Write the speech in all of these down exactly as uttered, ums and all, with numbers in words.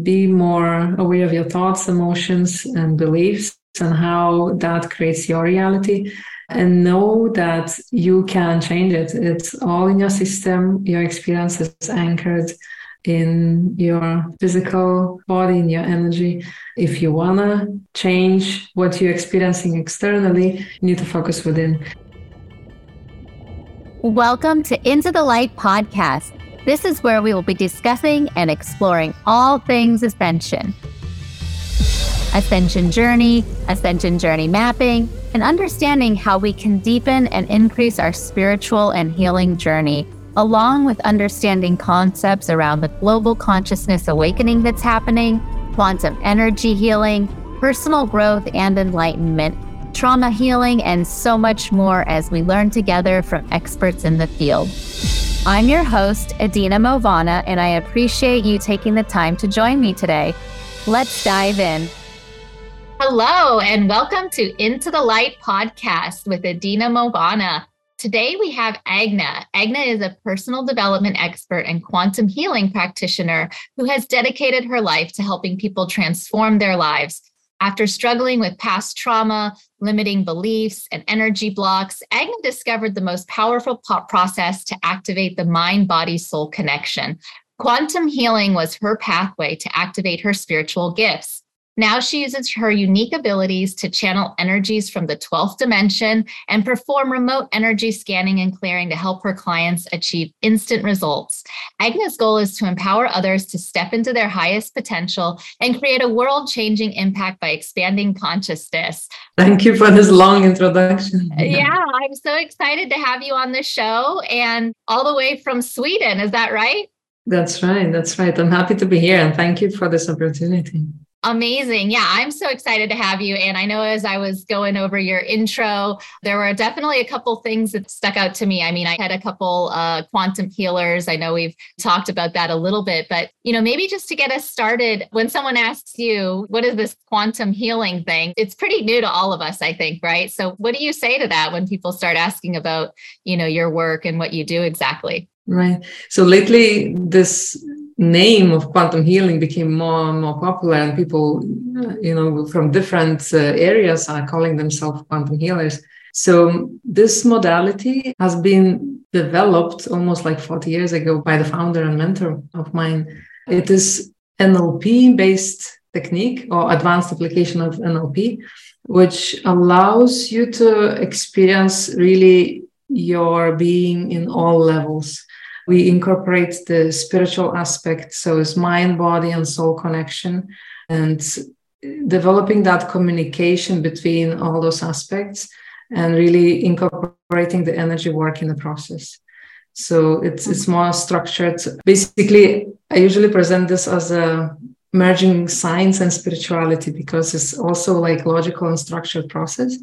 be more aware of your thoughts, emotions, and beliefs, and how that creates your reality. And know that you can change it. It's all in your system. Your experience is anchored in your physical body, in your energy. If you want to change what you're experiencing externally, you need to focus within. Welcome to Into the Light podcast. This is where we will be discussing and exploring all things ascension. Ascension journey, ascension journey mapping, and understanding how we can deepen and increase our spiritual and healing journey, along with understanding concepts around the global consciousness awakening that's happening, quantum energy healing, personal growth and enlightenment, trauma healing, and so much more as we learn together from experts in the field. I'm your host, Adina Movana, and I appreciate you taking the time to join me today. Let's dive in. Hello, and welcome to Into the Light podcast with Adina Movana. Today we have Agne. Agne is a personal development expert and quantum healing practitioner who has dedicated her life to helping people transform their lives. After struggling with past trauma, limiting beliefs, and energy blocks, Agne discovered the most powerful process to activate the mind-body-soul connection. Quantum healing was her pathway to activate her spiritual gifts. Now she uses her unique abilities to channel energies from the twelfth dimension and perform remote energy scanning and clearing to help her clients achieve instant results. Agne's goal is to empower others to step into their highest potential and create a world-changing impact by expanding consciousness. Thank you for this long introduction. Yeah, I'm so excited to have you on the show, and all the way from Sweden. Is that right? That's right. That's right. I'm happy to be here, and thank you for this opportunity. Amazing. Yeah, I'm so excited to have you. And I know as I was going over your intro, there were definitely a couple things that stuck out to me. I mean, I had a couple uh, quantum healers. I know we've talked about that a little bit, but, you know, maybe just to get us started, when someone asks you, what is this quantum healing thing? It's pretty new to all of us, I think, right? So what do you say to that when people start asking about, you know, your work and what you do exactly? Right. So lately, this name of quantum healing became more and more popular, and people, you know, from different uh, areas are calling themselves quantum healers. So this modality has been developed almost like forty years ago by the founder and mentor of mine. It is N L P-based technique or advanced application of N L P, which allows you to experience really your being in all levels. We incorporate the spiritual aspect, so it's mind, body, and soul connection, and developing that communication between all those aspects and really incorporating the energy work in the process. So it's it's more structured. Basically, I usually present this as a merging science and spirituality, because it's also like logical and structured process,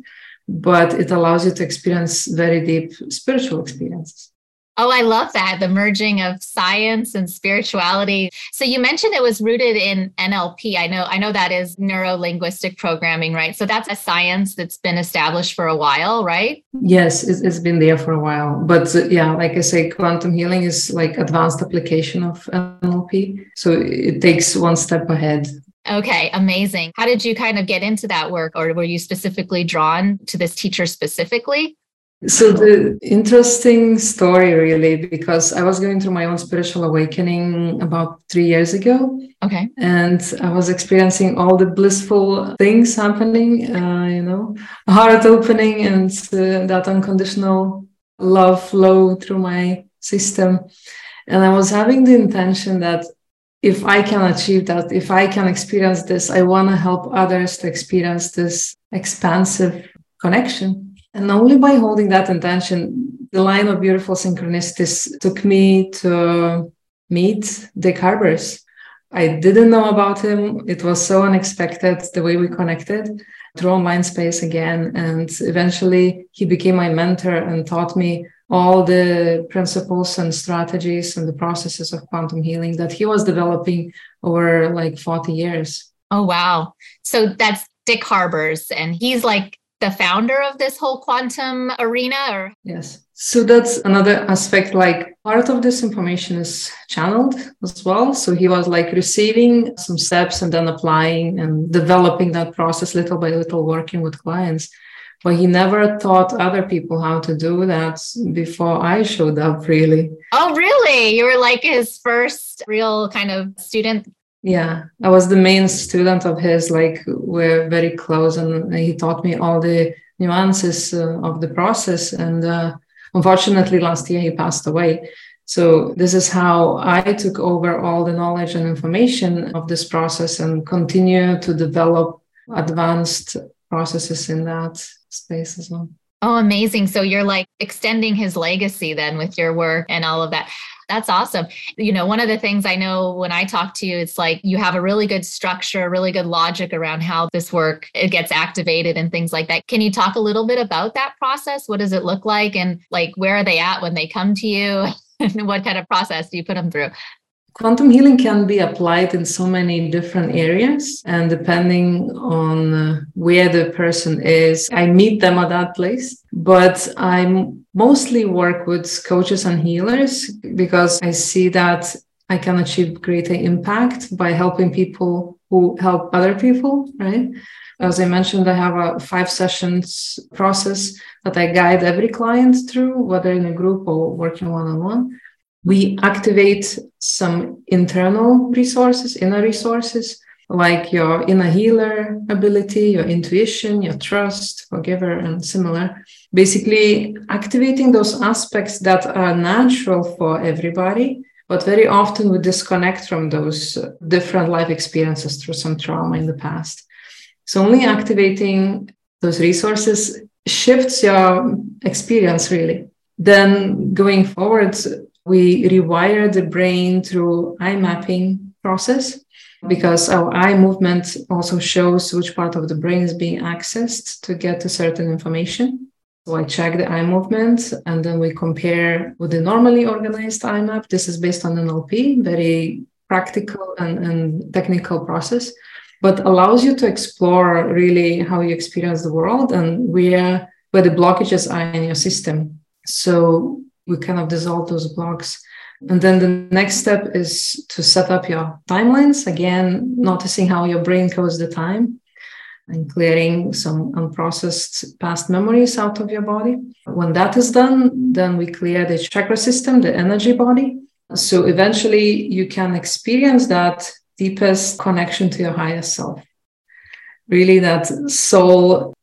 but it allows you to experience very deep spiritual experiences. Oh, I love that. The merging of science and spirituality. So you mentioned it was rooted in N L P. I know, I know that is neuro-linguistic programming, right? So that's a science that's been established for a while, right? Yes, it's, it's been there for a while. But uh, yeah, like I say, quantum healing is like advanced application of N L P. So it takes one step ahead. Okay, amazing. How did you kind of get into that work? Or were you specifically drawn to this teacher specifically? So the interesting story, really, because I was going through my own spiritual awakening about three years ago. Okay. And I was experiencing all the blissful things happening, uh, you know, heart opening and uh, that unconditional love flow through my system. And I was having the intention that if I can achieve that, if I can experience this, I want to help others to experience this expansive connection. And only by holding that intention, the line of beautiful synchronicities took me to meet Dick Harbers. I didn't know about him. It was so unexpected, the way we connected through online space again. And eventually he became my mentor and taught me all the principles and strategies and the processes of quantum healing that he was developing over like forty years. Oh, wow. So that's Dick Harbers, and he's like the founder of this whole quantum arena? Or? Yes. So that's another aspect, like part of this information is channeled as well. So he was like receiving some steps and then applying and developing that process little by little, working with clients. But he never taught other people how to do that before I showed up, really. Oh, really? You were like his first real kind of student? Yeah, I was the main student of his. Like, we're very close, and he taught me all the nuances uh, of the process. And uh, unfortunately, last year he passed away. So this is how I took over all the knowledge and information of this process and continue to develop advanced processes in that space as well. Oh, amazing. So you're like extending his legacy then with your work and all of that. That's awesome. You know, one of the things I know when I talk to you, it's like you have a really good structure, really good logic around how this work, it gets activated and things like that. Can you talk a little bit about that process? What does it look like? And like, where are they at when they come to you? And what kind of process do you put them through? Quantum healing can be applied in so many different areas, and depending on where the person is, I meet them at that place. But I mostly work with coaches and healers because I see that I can achieve greater impact by helping people who help other people, right? As I mentioned, I have a five sessions process that I guide every client through, whether in a group or working one-on-one. We activate some internal resources, inner resources, like your inner healer ability, your intuition, your trust, forgiver, and similar. Basically, activating those aspects that are natural for everybody, but very often we disconnect from those different life experiences through some trauma in the past. So only activating those resources shifts your experience, really. Then going forward, we rewire the brain through eye mapping process because our eye movement also shows which part of the brain is being accessed to get to certain information. So I check the eye movement, and then we compare with the normally organized eye map. This is based on N L P, very practical and, and technical process, but allows you to explore really how you experience the world and where, where the blockages are in your system. So we kind of dissolve those blocks. And then the next step is to set up your timelines. Again, noticing how your brain codes the time and clearing some unprocessed past memories out of your body. When that is done, then we clear the chakra system, the energy body. So eventually you can experience that deepest connection to your higher self. Really that soul,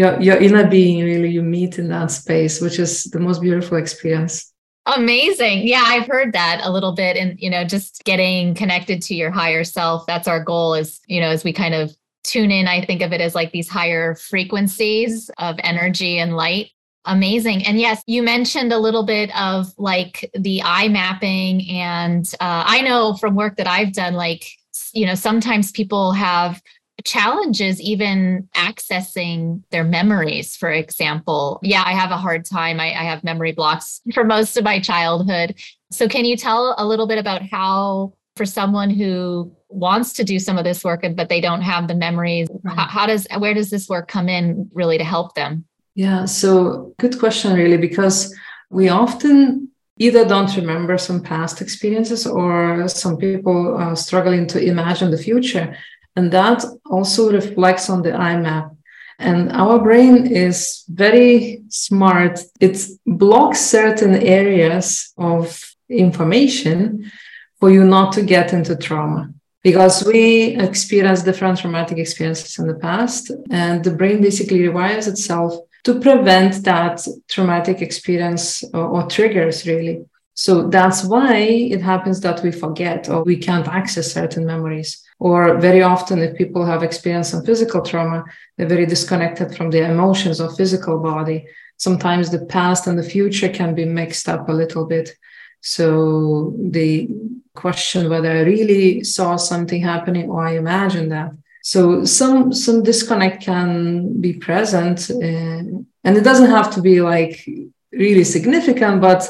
Your, your inner being, really, you meet in that space, which is the most beautiful experience. Amazing. Yeah, I've heard that a little bit. And, you know, just getting connected to your higher self, that's our goal is, you know, as we kind of tune in, I think of it as like these higher frequencies of energy and light. Amazing. And yes, you mentioned a little bit of like the eye mapping. And uh, I know from work that I've done, like, you know, sometimes people have challenges even accessing their memories, for example. Yeah, I have a hard time. I, I have memory blocks for most of my childhood. So can you tell a little bit about how, for someone who wants to do some of this work, but they don't have the memories, right. how, how does, where does this work come in really to help them? Yeah, so good question, really, because we often either don't remember some past experiences or some people are struggling to imagine the future. And that also reflects on the eye map. And our brain is very smart. It blocks certain areas of information for you not to get into trauma, because we experience different traumatic experiences in the past. And the brain basically rewires itself to prevent that traumatic experience or, or triggers, really. So that's why it happens that we forget or we can't access certain memories. Or very often, if people have experienced some physical trauma, they're very disconnected from their emotions or physical body. Sometimes the past and the future can be mixed up a little bit. So they question whether I really saw something happening or I imagined that. So some some disconnect can be present. And, and it doesn't have to be like really significant, but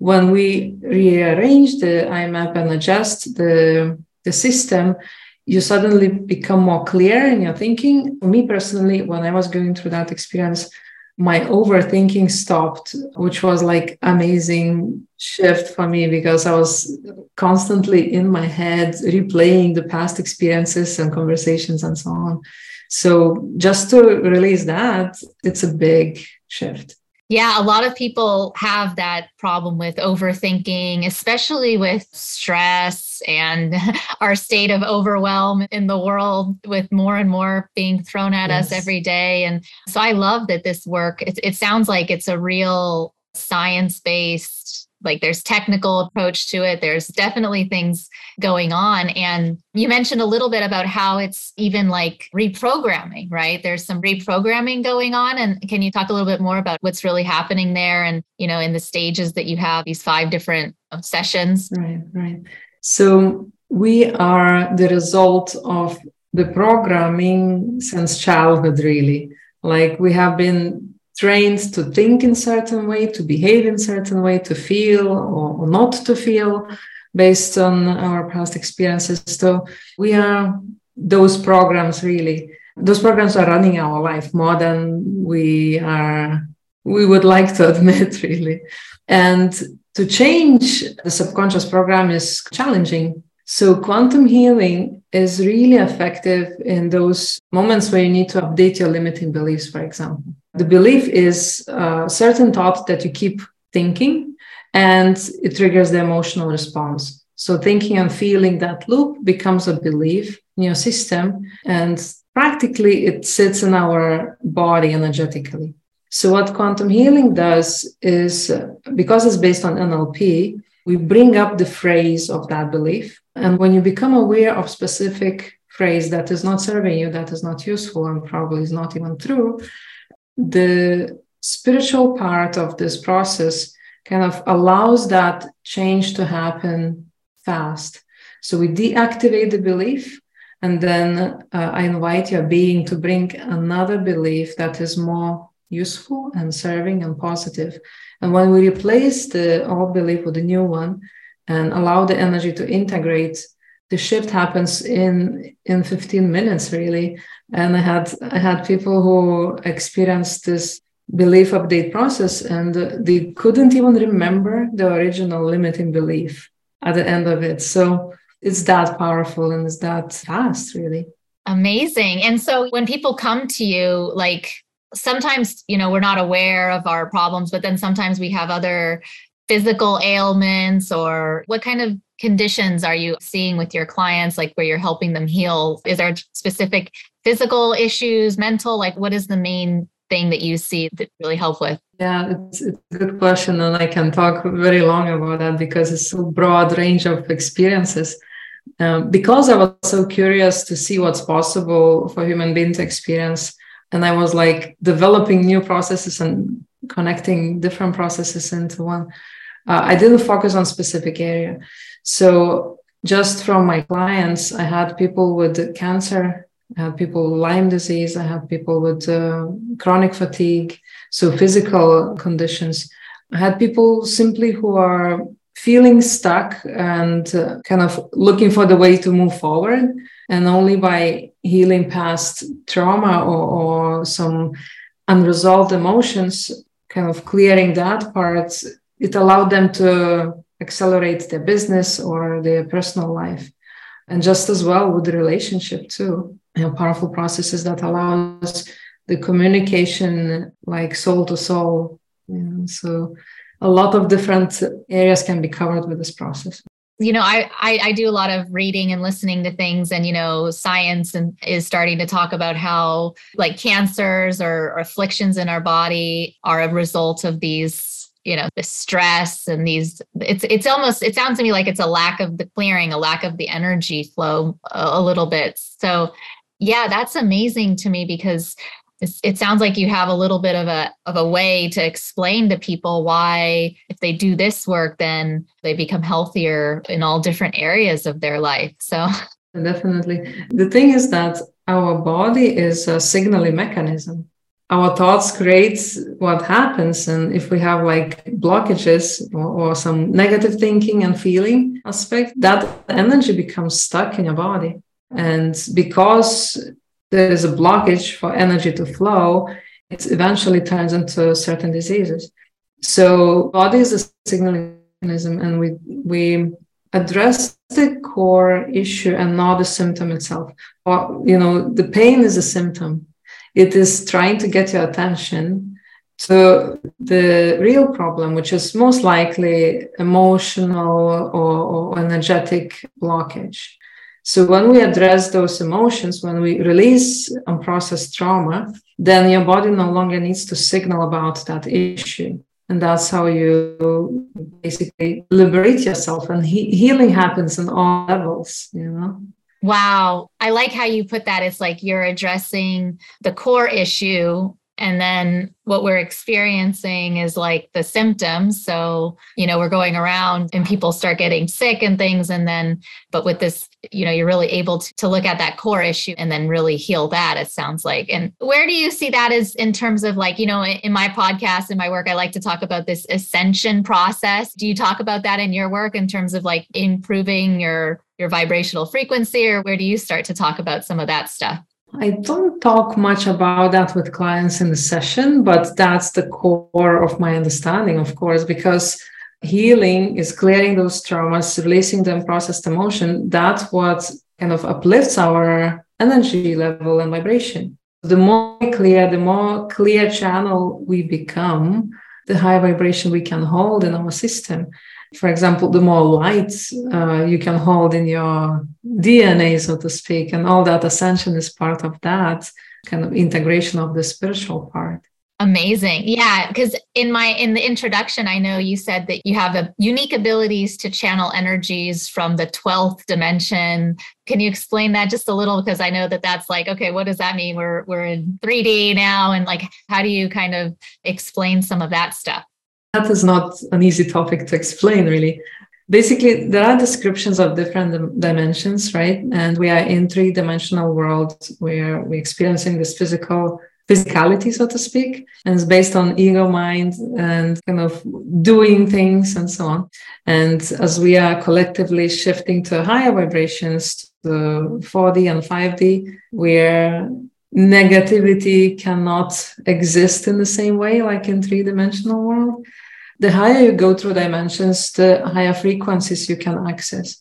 when we rearrange the eye map and adjust the, the system, you suddenly become more clear in your thinking. For me personally, when I was going through that experience, my overthinking stopped, which was like amazing shift for me, because I was constantly in my head replaying the past experiences and conversations and so on. So just to release that, it's a big shift. Yeah, a lot of people have that problem with overthinking, especially with stress and our state of overwhelm in the world, with more and more being thrown at yes. us every day. And so I love that this work, it, it sounds like it's a real science-based, like there's technical approach to it. There's definitely things going on. And you mentioned a little bit about how it's even like reprogramming, right? There's some reprogramming going on. And can you talk a little bit more about what's really happening there? And, you know, in the stages that you have these five different sessions. Right, right. So we are the result of the programming since childhood, really. Like we have been trained to think in certain way, to behave in certain way, to feel or not to feel based on our past experiences. So we are those programs, really. Those programs are running our life more than we are, we would like to admit, really. And to change the subconscious program is challenging. So quantum healing is really effective in those moments where you need to update your limiting beliefs, for example. The belief is a certain thought that you keep thinking and it triggers the emotional response. So thinking and feeling that loop becomes a belief in your system, and practically it sits in our body energetically. So what quantum healing does is, because it's based on N L P, we bring up the phrase of that belief. And when you become aware of specific phrase that is not serving you, that is not useful and probably is not even true, the spiritual part of this process kind of allows that change to happen fast. So we deactivate the belief, and then uh, I invite your being to bring another belief that is more useful and serving and positive. And when we replace the old belief with a new one and allow the energy to integrate, the shift happens in in fifteen minutes, really. And I had I had people who experienced this belief update process, and they couldn't even remember the original limiting belief at the end of it. So it's that powerful and it's that fast, really. Amazing. And so when people come to you, like sometimes, you know, we're not aware of our problems, but then sometimes we have other physical ailments, or what kind of conditions are you seeing with your clients, like where you're helping them heal? Is there specific physical issues, mental? Like what is the main thing that you see that really help with? Yeah, it's, it's a good question. And I can talk very long about that because it's a broad range of experiences. Um, because I was so curious to see what's possible for human beings to experience. And I was like developing new processes and connecting different processes into one. Uh, I didn't focus on specific area. So just from my clients, I had people with cancer, I had people with Lyme disease, I had people with uh, chronic fatigue, so physical conditions. I had people simply who are feeling stuck and uh, kind of looking for the way to move forward. And only by healing past trauma or, or some unresolved emotions, kind of clearing that part, it allowed them to accelerate their business or their personal life. And just as well with the relationship too, you know, powerful processes that allows the communication like soul to soul. You know, so a lot of different areas can be covered with this process. You know, I, I, I do a lot of reading and listening to things, and, you know, science and is starting to talk about how like cancers or, or afflictions in our body are a result of these, you know, the stress and these, it's it's almost, it sounds to me like it's a lack of the clearing, a lack of the energy flow a, a little bit. So yeah, that's amazing to me because it's, it sounds like you have a little bit of a of a way to explain to people why if they do this work, then they become healthier in all different areas of their life. So definitely. The thing is that our body is a signaling mechanism. Our thoughts create what happens. And if we have like blockages or, or some negative thinking and feeling aspect, that energy becomes stuck in your body. And because there is a blockage for energy to flow, it eventually turns into certain diseases. So body is a signaling mechanism, and we we address the core issue and not the symptom itself. Or, you know, the pain is a symptom. It is trying to get your attention to the real problem, which is most likely emotional or, or energetic blockage. So when we address those emotions, when we release unprocessed trauma, then your body no longer needs to signal about that issue. And that's how you basically liberate yourself. And he- healing happens on all levels, you know? Wow. I like how you put that. It's like you're addressing the core issue, and then what we're experiencing is like the symptoms. So, you know, we're going around and people start getting sick and things. And then, but with this, you know, you're really able to, to look at that core issue and then really heal that, it sounds like. And where do you see that as in terms of like, you know, in my podcast, in my work, I like to talk about this ascension process. Do you talk about that in your work in terms of like improving your, your vibrational frequency, or where do you start to talk about some of that stuff? I don't talk much about that with clients in the session, but that's the core of my understanding, of course, because healing is clearing those traumas, releasing the unprocessed emotion. That's what kind of uplifts our energy level and vibration. The more clear, the more clear channel we become, the higher vibration we can hold in our system. For example, the more light uh, you can hold in your D N A, so to speak, and all that ascension is part of that kind of integration of the spiritual part. Amazing. Yeah, because in my in the introduction, I know you said that you have a unique abilities to channel energies from the twelfth dimension. Can you explain that just a little? Because I know that that's like, okay, what does that mean? We're we're in three D now, and like, how do you kind of explain some of that stuff? That is not an easy topic to explain, really. Basically, there are descriptions of different dimensions, right? And we are in three-dimensional world where we're experiencing this physical physicality, so to speak. And it's based on ego, mind, and kind of doing things and so on. And as we are collectively shifting to higher vibrations, to four D and five D, we're negativity cannot exist in the same way, like in three-dimensional world. The higher you go through dimensions, the higher frequencies you can access.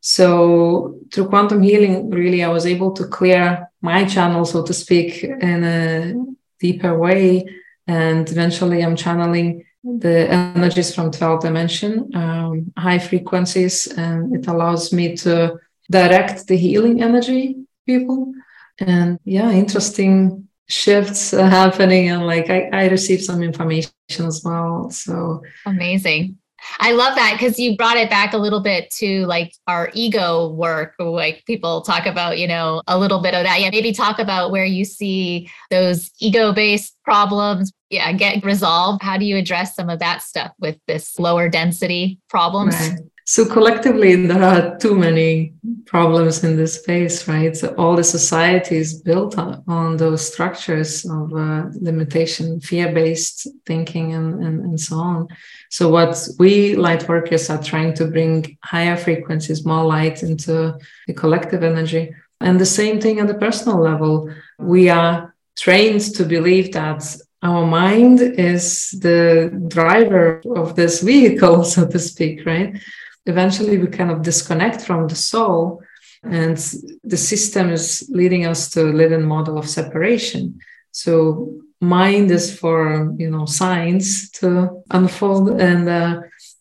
So through quantum healing, really, I was able to clear my channel, so to speak, in a deeper way. And eventually I'm channeling the energies from twelfth dimension, um, high frequencies, and it allows me to direct the healing energy people. And yeah, interesting shifts are happening. And like, I, I received some information as well. So amazing. I love that, because you brought it back a little bit to like our ego work, like people talk about, you know, a little bit of that. Yeah. Maybe talk about where you see those ego-based problems. Yeah. Get resolved. How do you address some of that stuff with this lower density problems? Right. So collectively, there are too many problems in this space, right? So all the society is built on, on those structures of uh, limitation, fear-based thinking, and, and, and so on. So what we light workers are trying to bring higher frequencies, more light into the collective energy. And the same thing at the personal level. We are trained to believe that our mind is the driver of this vehicle, so to speak, right? Eventually, we kind of disconnect from the soul, and the system is leading us to live in a model of separation. So mind is for, you know, science to unfold, and uh,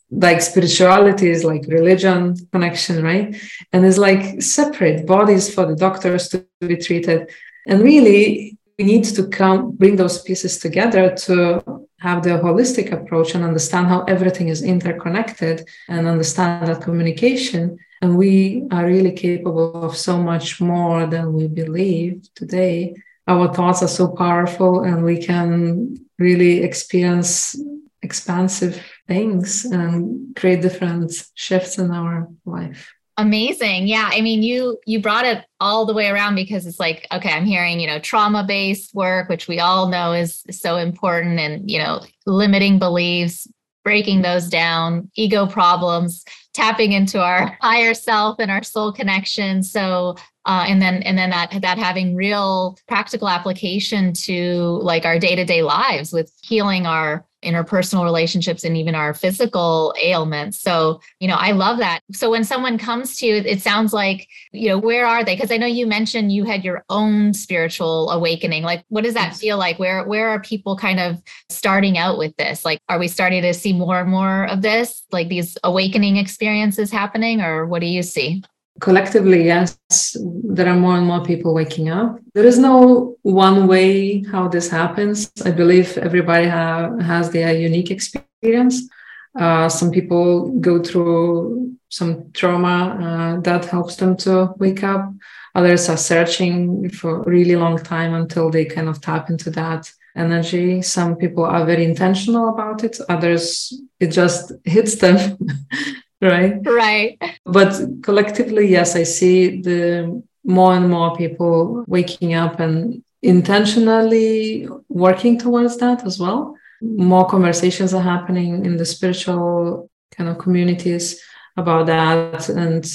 like spirituality is like religion connection, right? And it's like separate bodies for the doctors to be treated. And really, we need to come bring those pieces together to have the holistic approach and understand how everything is interconnected and understand that communication. And we are really capable of so much more than we believe today. Our thoughts are so powerful, and we can really experience expansive things and create different shifts in our life. Amazing. Yeah. I mean, you, you brought it all the way around, because it's like, okay, I'm hearing, you know, trauma-based work, which we all know is so important, and, you know, limiting beliefs, breaking those down, ego problems, tapping into our higher self and our soul connection. So Uh, and then and then that that having real practical application to like our day-to-day lives with healing our interpersonal relationships and even our physical ailments. So, you know, I love that. So when someone comes to you, it sounds like, you know, where are they? Because I know you mentioned you had your own spiritual awakening. Like, what does that feel like? Where, where are people kind of starting out with this? Like, are we starting to see more and more of this, like these awakening experiences happening, or what do you see? Collectively, yes, there are more and more people waking up. There is no one way how this happens. I believe everybody ha- has their unique experience. Uh, some people go through some trauma uh, that helps them to wake up. Others are searching for a really long time until they kind of tap into that energy. Some people are very intentional about it. Others, it just hits them. Right. Right. But collectively, yes, I see the more and more people waking up and intentionally working towards that as well. More conversations are happening in the spiritual kind of communities about that. And,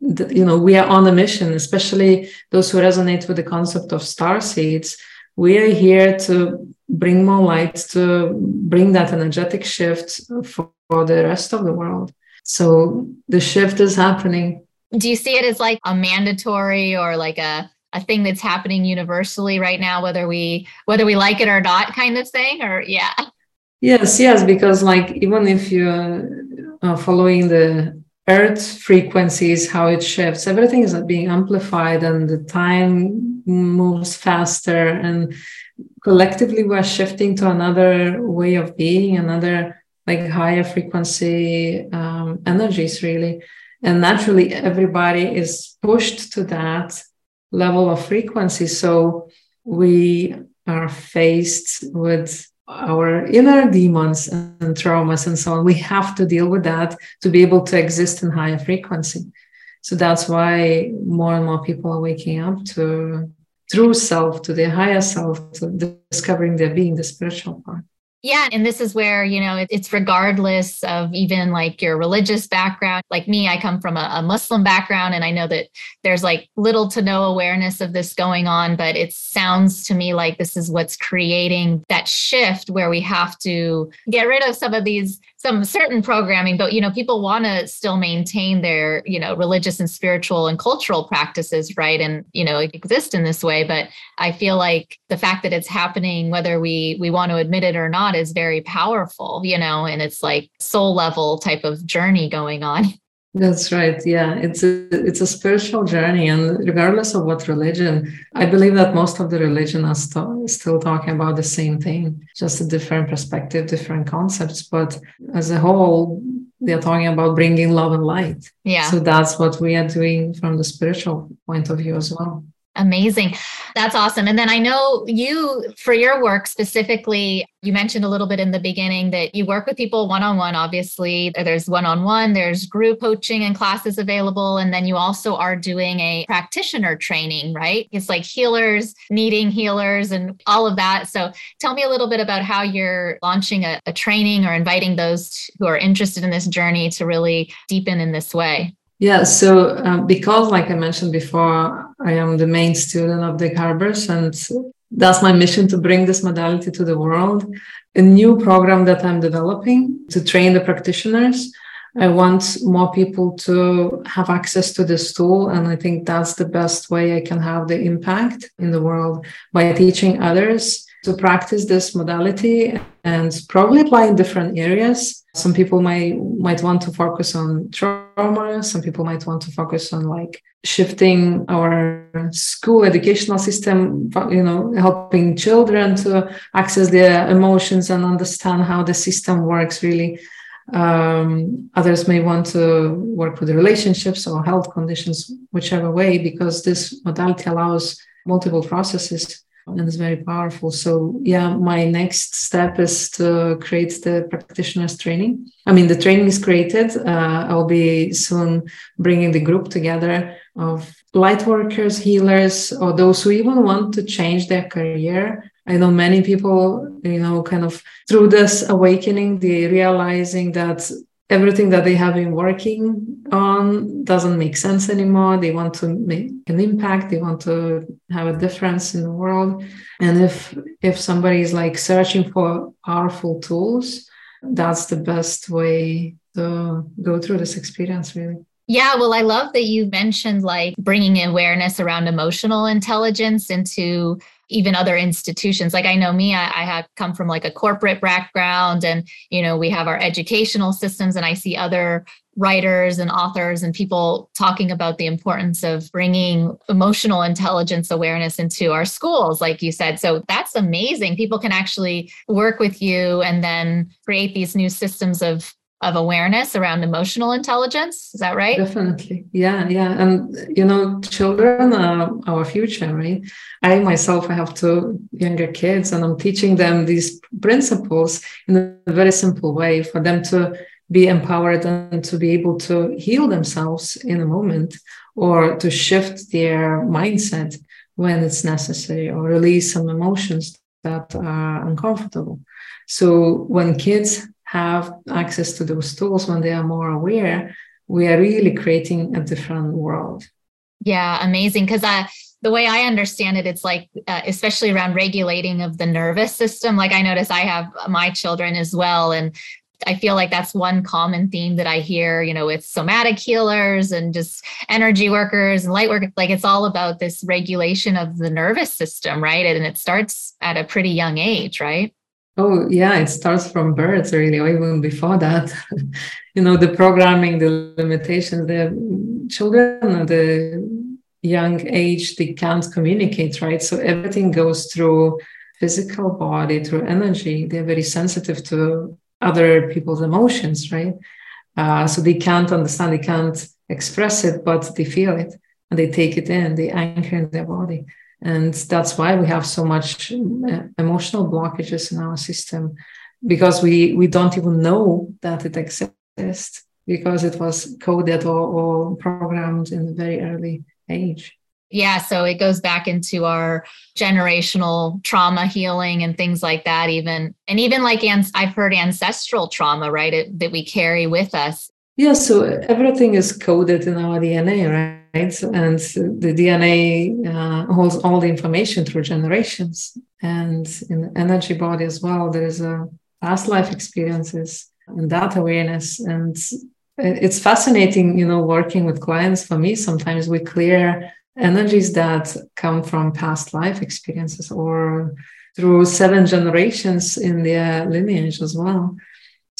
the, you know, we are on a mission, especially those who resonate with the concept of star seeds. We are here to bring more light, to bring that energetic shift for, for the rest of the world. So the shift is happening. Do you see it as like a mandatory or like a, a thing that's happening universally right now, whether we whether we like it or not kind of thing? Or yeah. Yes, yes, because like even if you're uh, following the earth frequencies, how it shifts, everything is being amplified and the time moves faster. And collectively, we're shifting to another way of being, another like higher frequency um, energies, really. And naturally, everybody is pushed to that level of frequency. So we are faced with our inner demons and traumas and so on. We have to deal with that to be able to exist in higher frequency. So that's why more and more people are waking up to true self, to their higher self, to discovering their being, the spiritual part. Yeah. And this is where, you know, it's regardless of even like your religious background. Like me, I come from a, a Muslim background, and I know that there's like little to no awareness of this going on, but it sounds to me like this is what's creating that shift where we have to get rid of some of these, some certain programming, but, you know, people want to still maintain their, you know, religious and spiritual and cultural practices, right? And, you know, exist in this way. But I feel like the fact that it's happening, whether we we want to admit it or not, is very powerful, you know, and it's like soul level type of journey going on. That's right. Yeah, it's a, it's a spiritual journey. And regardless of what religion, I believe that most of the religion are st- still talking about the same thing, just a different perspective, different concepts. But as a whole, they're talking about bringing love and light. Yeah. So that's what we are doing from the spiritual point of view as well. Amazing. That's awesome. And then I know you, for your work specifically, you mentioned a little bit in the beginning that you work with people one-on-one, obviously. There's one-on-one, there's group coaching and classes available. And then you also are doing a practitioner training, right? It's like healers needing healers and all of that. So tell me a little bit about how you're launching a, a training or inviting those who are interested in this journey to really deepen in this way. Yeah, so uh, because like I mentioned before, I am the main student of Dick Harbers, and that's my mission to bring this modality to the world. A new program that I'm developing to train the practitioners. I want more people to have access to this tool, and I think that's the best way I can have the impact in the world, by teaching others to practice this modality and probably apply in different areas. Some people might might want to focus on trauma. Some people might want to focus on like shifting our school educational system, you know, helping children to access their emotions and understand how the system works really. Um, others may want to work with relationships or health conditions, whichever way, because this modality allows multiple processes. And it's very powerful. So yeah, my next step is to create the practitioners training. I mean, the training is created. Uh, I'll be soon bringing the group together of light workers, healers, or those who even want to change their career. I know many people, you know, kind of through this awakening, they're realizing that everything that they have been working on doesn't make sense anymore. They want to make an impact. They want to have a difference in the world. And if if somebody is like searching for powerful tools, that's the best way to go through this experience, really. Yeah, well, I love that you mentioned like bringing awareness around emotional intelligence into even other institutions. Like I know me, I, I have come from like a corporate background, and, you know, we have our educational systems, and I see other writers and authors and people talking about the importance of bringing emotional intelligence awareness into our schools, like you said. So that's amazing. People can actually work with you and then create these new systems of of awareness around emotional intelligence. Is that right? Definitely. Yeah. Yeah. And, you know, children are our future, right? I myself, I have two younger kids, and I'm teaching them these principles in a very simple way for them to be empowered and to be able to heal themselves in a moment, or to shift their mindset when it's necessary, or release some emotions that are uncomfortable. So when kids have access to those tools, when they are more aware, we are really creating a different world. Yeah, amazing. Because I, the way I understand it, it's like, uh, especially around regulating of the nervous system. Like I notice I have my children as well. And I feel like that's one common theme that I hear, you know, with somatic healers and just energy workers and light work. Like it's all about this regulation of the nervous system, right? And it starts at a pretty young age, right? Oh, yeah, it starts from birth, really, or even before that. You know, the programming, the limitations, the children at the young age, they can't communicate, right? So everything goes through physical body, through energy. They're very sensitive to other people's emotions, right? Uh, so they can't understand, they can't express it, but they feel it, and they take it in, they anchor in their body. And that's why we have so much emotional blockages in our system, because we, we don't even know that it exists, because it was coded or, or programmed in a very early age. Yeah, so it goes back into our generational trauma healing and things like that, even. And even like ans- I've heard ancestral trauma, right, it, that we carry with us. Yeah, so everything is coded in our D N A, right? And the D N A uh, holds all the information through generations. And in the energy body as well, there is a past life experiences and that awareness. And it's fascinating, you know, working with clients. For me, sometimes we clear energies that come from past life experiences or through seven generations in their lineage as well.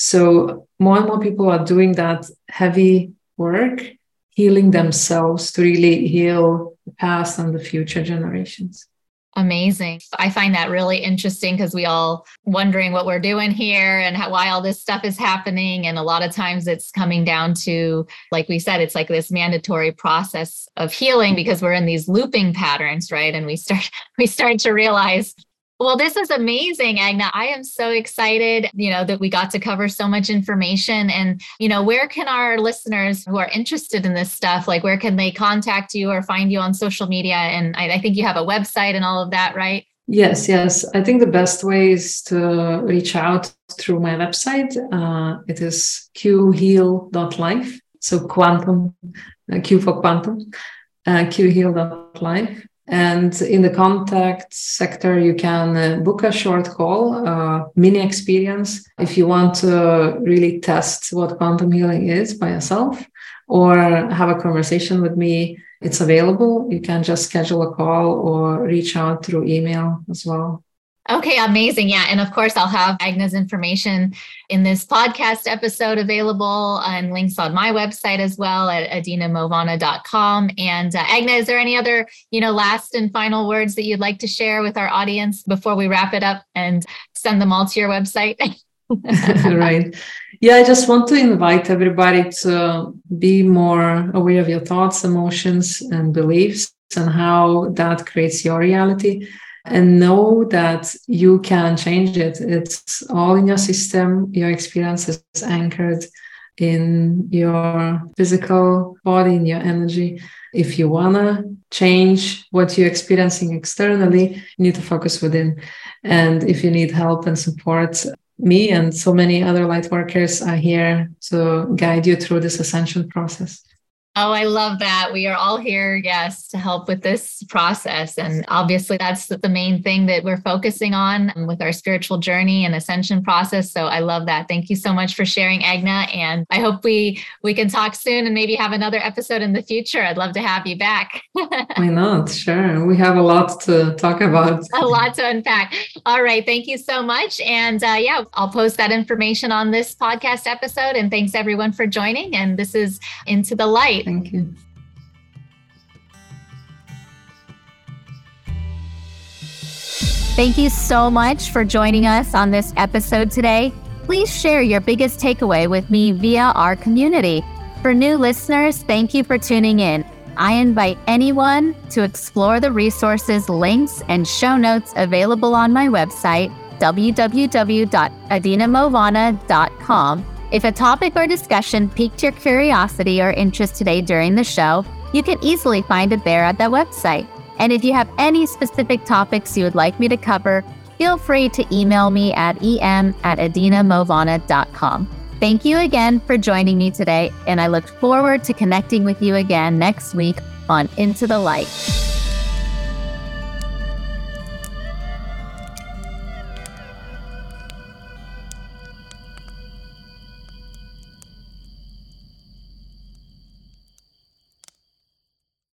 So more and more people are doing that heavy work, healing themselves to really heal the past and the future generations. Amazing. I find that really interesting, because we all wondering what we're doing here and how, why all this stuff is happening. And a lot of times it's coming down to, like we said, it's like this mandatory process of healing, because we're in these looping patterns, right? And we start, we start to realize, well, this is amazing, Agne. I am so excited, you know, that we got to cover so much information. And, you know, where can our listeners who are interested in this stuff, like where can they contact you or find you on social media? And I, I think you have a website and all of that, right? Yes, yes. I think the best way is to reach out through my website. Uh, it is q heal dot life. So quantum, uh, Q for quantum, uh, q heal dot life. And in the contact sector, you can uh, book a short call, uh, mini experience, if you want to really test what quantum healing is by yourself, or have a conversation with me. It's available. You can just schedule a call or reach out through email as well. Okay, amazing. Yeah. And of course, I'll have Agne's information in this podcast episode available, and links on my website as well at adina movana dot com. And uh, Agne, is there any other, you know, last and final words that you'd like to share with our audience before we wrap it up and send them all to your website? Right. Yeah, I just want to invite everybody to be more aware of your thoughts, emotions, and beliefs, and how that creates your reality. And know that you can change it. It's all in your system. Your experience is anchored in your physical body, in your energy. If you want to change what you're experiencing externally, you need to focus within. And if you need help and support, me and so many other light workers are here to guide you through this ascension process. Oh, I love that. We are all here, yes, to help with this process. And obviously that's the main thing that we're focusing on with our spiritual journey and ascension process. So I love that. Thank you so much for sharing, Agne. And I hope we we can talk soon and maybe have another episode in the future. I'd love to have you back. Why not? Sure. We have a lot to talk about. A lot to unpack. All right. Thank you so much. And uh, yeah, I'll post that information on this podcast episode. And thanks everyone for joining. And this is Into the Light. Thank you. Thank you so much for joining us on this episode today. Please share your biggest takeaway with me via our community. For new listeners, thank you for tuning in. I invite anyone to explore the resources, links, and show notes available on my website, w w w dot adina movana dot com. If a topic or discussion piqued your curiosity or interest today during the show, you can easily find it there at that website. And if you have any specific topics you would like me to cover, feel free to email me at e m at adina movana dot com. Thank you again for joining me today, and I look forward to connecting with you again next week on Into the Light.